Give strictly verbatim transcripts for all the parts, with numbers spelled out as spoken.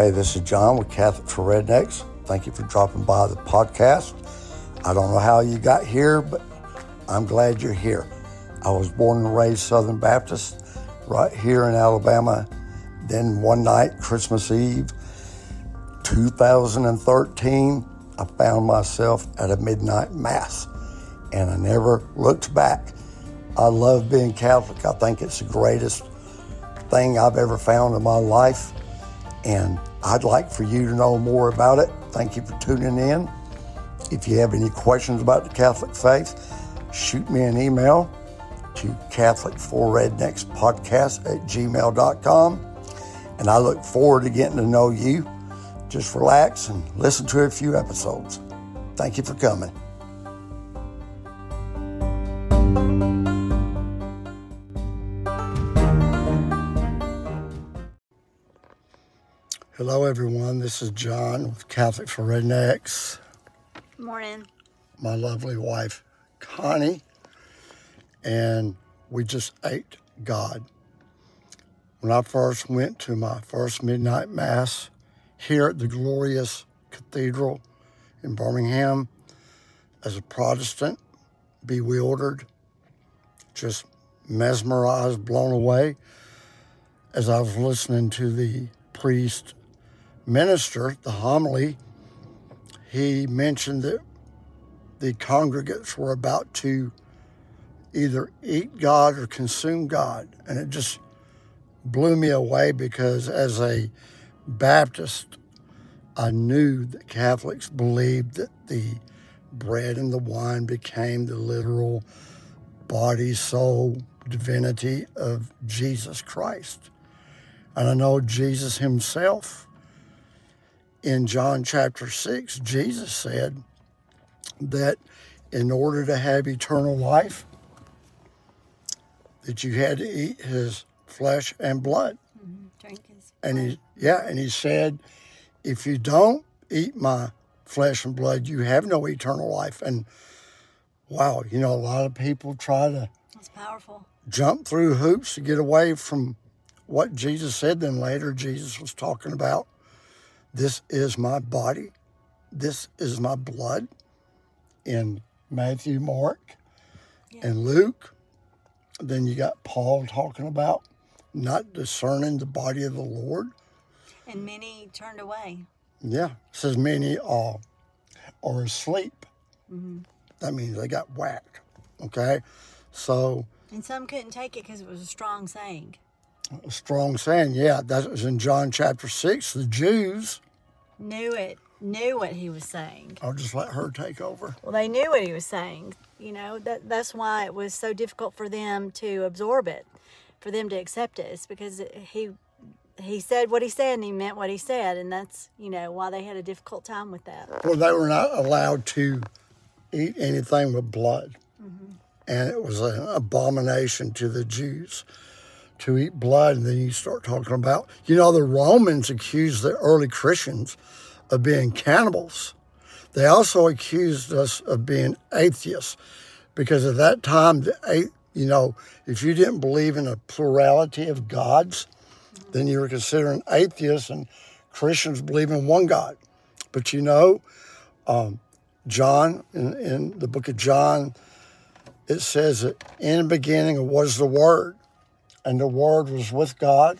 Hey, this is John with Catholic for Rednecks. Thank you for dropping by the podcast. I don't know how you got here, but I'm glad you're here. I was born and raised Southern Baptist right here in Alabama. Then one night, Christmas Eve, two thousand thirteen, I found myself at a midnight mass, and I never looked back. I love being Catholic. I think it's the greatest thing I've ever found in my life, and I'd like for you to know more about it. Thank you for tuning in. If you have any questions about the Catholic faith, shoot me an email to Catholic for Rednecks podcast at gmail dot com, and I look forward to getting to know you. Just relax and listen to a few episodes. Thank you for coming. Hello, everyone. This is John with Catholic for Rednecks. Morning. My lovely wife, Connie, and we just ate God. When I first went to my first midnight mass here at the glorious cathedral in Birmingham, as a Protestant, bewildered, just mesmerized, blown away, as I was listening to the priest minister the homily, he mentioned that the congregants were about to either eat God or consume God. And it just blew me away, because as a Baptist, I knew that Catholics believed that the bread and the wine became the literal body, soul, divinity of Jesus Christ. And I know Jesus himself, in John chapter six, Jesus said that in order to have eternal life, that you had to eat his flesh and blood. Mm-hmm. Drink his blood. And he, yeah, and he said, if you don't eat my flesh and blood, you have no eternal life. And wow, you know, a lot of people try to That's powerful. jump through hoops to get away from what Jesus said. Then later, Jesus was talking about, this is my body, this is my blood, in Matthew, Mark, yeah. and Luke. Then you got Paul talking about not discerning the body of the Lord. And many turned away. Yeah. It says many are, are asleep. Mm-hmm. That means they got whacked. Okay? So. And some couldn't take it because it was a strong saying. A strong saying, yeah. That was in John chapter six. The Jews. Knew it. Knew what he was saying. I'll just let her take over. Well, they knew what he was saying. You know, that that's why it was so difficult for them to absorb it, for them to accept it. It's because he he said what he said and he meant what he said. And that's, you know, why they had a difficult time with that. Well, they were not allowed to eat anything with blood. Mm-hmm. And it was an abomination to the Jews to eat blood. And then you start talking about, you know, the Romans accused the early Christians of being cannibals. They also accused us of being atheists, because at that time, the, you know, if you didn't believe in a plurality of gods, mm-hmm. then you were considered an atheist, and Christians believe in one God. But you know, um, John, in, in the book of John, it says that in the beginning was the Word, and the Word was with God,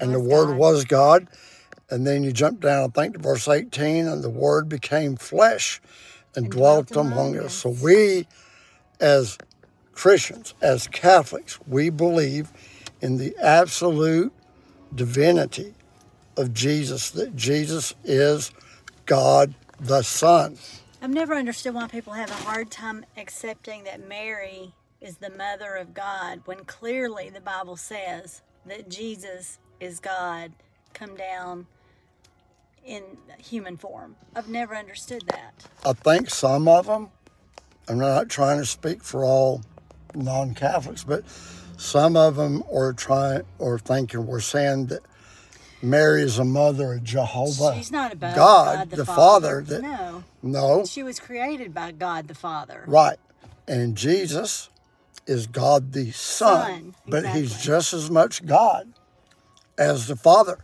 and the Word was God. And then you jump down, I think, to verse eighteen, and the Word became flesh and, and dwelt, dwelt among us. us. So we, as Christians, as Catholics, we believe in the absolute divinity of Jesus, that Jesus is God the Son. I've never understood why people have a hard time accepting that Mary is the mother of God, when clearly the Bible says that Jesus is God come down in human form. I've never understood that. I think some of them, I'm not trying to speak for all non-Catholics, but some of them are trying or thinking we're saying that Mary is a mother of Jehovah. She's not about God, God the, the Father. Father that, no. No. She was created by God the Father. Right. And Jesus is God the Son, Son. But exactly. He's just as much God as the Father.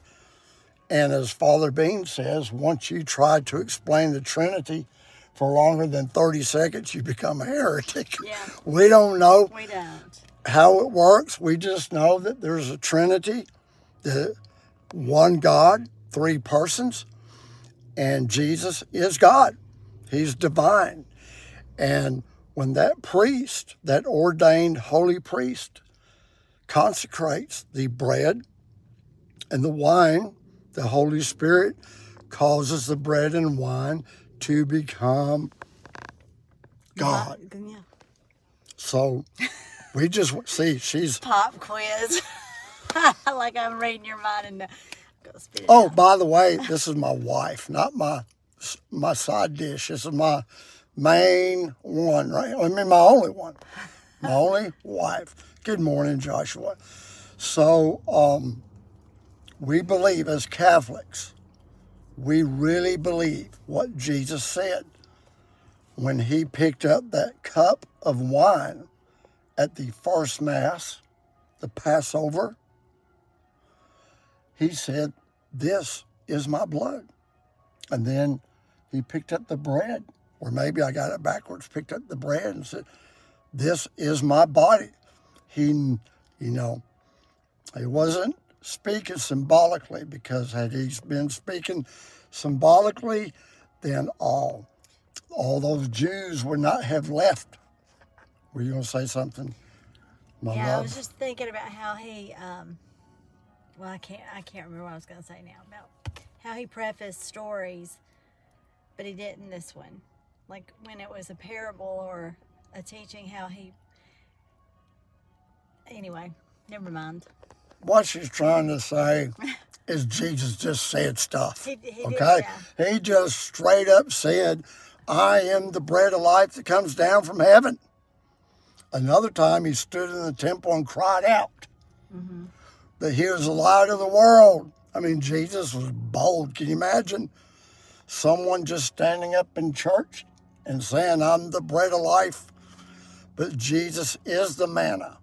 And as Father Bean says, once you try to explain the Trinity for longer than thirty seconds, you become a heretic. Yeah. We don't know we don't. how it works. We just know that there's a Trinity, the one God, three persons, and Jesus is God. He's divine. And when that priest, that ordained holy priest, consecrates the bread and the wine, the Holy Spirit causes the bread and wine to become God. Yeah. So we just, see, she's... Pop quiz. Like I'm reading your mind and I'm gonna spit it Oh, out. By the way, this is my wife, not my my side dish. This is my main one, right? I mean, my only one. My only wife. Good morning, Joshua. So, um... we believe as Catholics, we really believe what Jesus said when he picked up that cup of wine at the first Mass, the Passover. He said, "This is my blood." And then he picked up the bread, or maybe I got it backwards, picked up the bread and said, "This is my body." He, you know, he wasn't speaking symbolically, because had he been speaking symbolically, then all all those Jews would not have left. Were you going to say something, my yeah, love? I was just thinking about how he, um, well, I can't, I can't remember what I was going to say now, about how he prefaced stories, but he didn't this one. Like when it was a parable or a teaching, how he, anyway, never mind. What she's trying to say is Jesus just said stuff, he, he okay? Did, yeah. He just straight up said, "I am the bread of life that comes down from heaven." Another time he stood in the temple and cried out mm-hmm. that he was the light of the world. I mean, Jesus was bold. Can you imagine someone just standing up in church and saying, "I'm the bread of life"? But Jesus is the manna.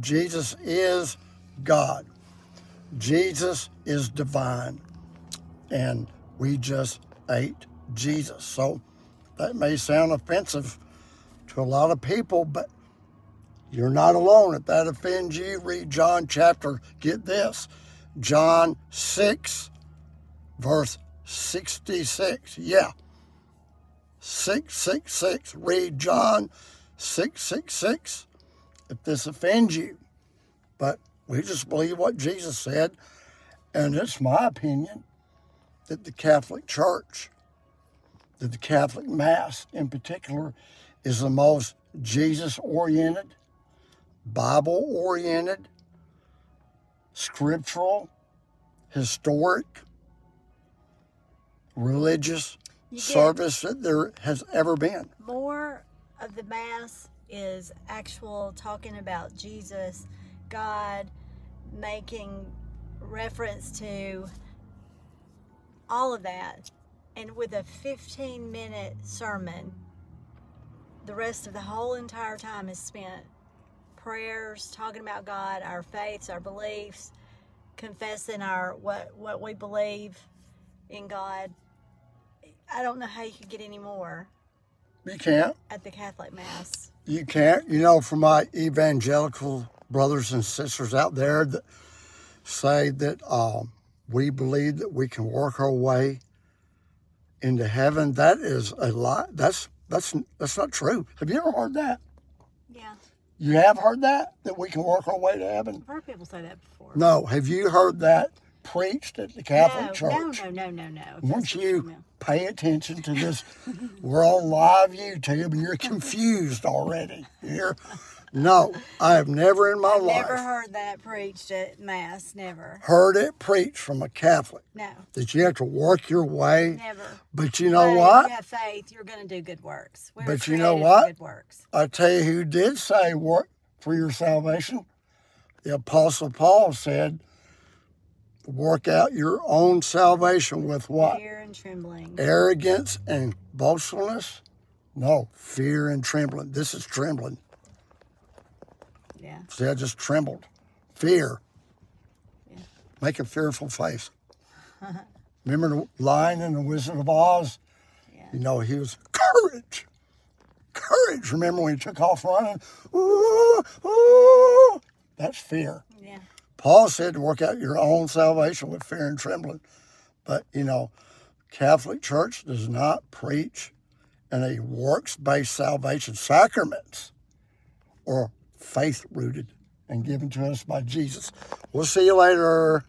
Jesus is God. Jesus is divine, and we just ate Jesus. So that may sound offensive to a lot of people, but you're not alone. If that offends you, read John chapter, get this, John six, verse sixty-six. Yeah, six six six. Read John six six six if this offends you. But we just believe what Jesus said, and it's my opinion that the Catholic Church, that the Catholic Mass in particular, is the most Jesus-oriented, Bible-oriented, scriptural, historic, religious service that there has ever been. More of the Mass is actual talking about Jesus, God, making reference to all of that, and with a fifteen minute sermon, the rest of the whole entire time is spent prayers, talking about God, our faiths, our beliefs, confessing our what what we believe in God. I don't know how you could get any more. You can't at the Catholic Mass. You can't. You know, for my evangelical brothers and sisters out there that say that um, we believe that we can work our way into heaven, that is a lie. That's that's that's not true. Have you ever heard that? Yeah. You have heard that that we can work our way to heaven? I've heard people say that before. No. Have you heard that preached at the Catholic no, Church? No, no, no, no, no. Once you no. pay attention to this, we're on live YouTube, and you're confused already. You're. No, I have never in my I've life... never heard that preached at Mass, never. Heard it preached from a Catholic. No. That you have to work your way. Never. But you know but what? If you have faith, you're going to do good works. We but you know what? Good works. I tell you who did say work for your salvation. The Apostle Paul said, work out your own salvation with what? Fear and trembling. Arrogance and boastfulness? No, fear and trembling. This is trembling. Yeah. See, I just trembled. Fear. Yeah. Make a fearful face. Remember the lion in the Wizard of Oz? Yeah. You know, he was, courage, courage. Remember when he took off running? Ooh, ooh. That's fear. Yeah. Paul said to work out your own salvation with fear and trembling. But, you know, Catholic Church does not preach in a works-based salvation, sacraments or faith-rooted and given to us by Jesus. We'll see you later.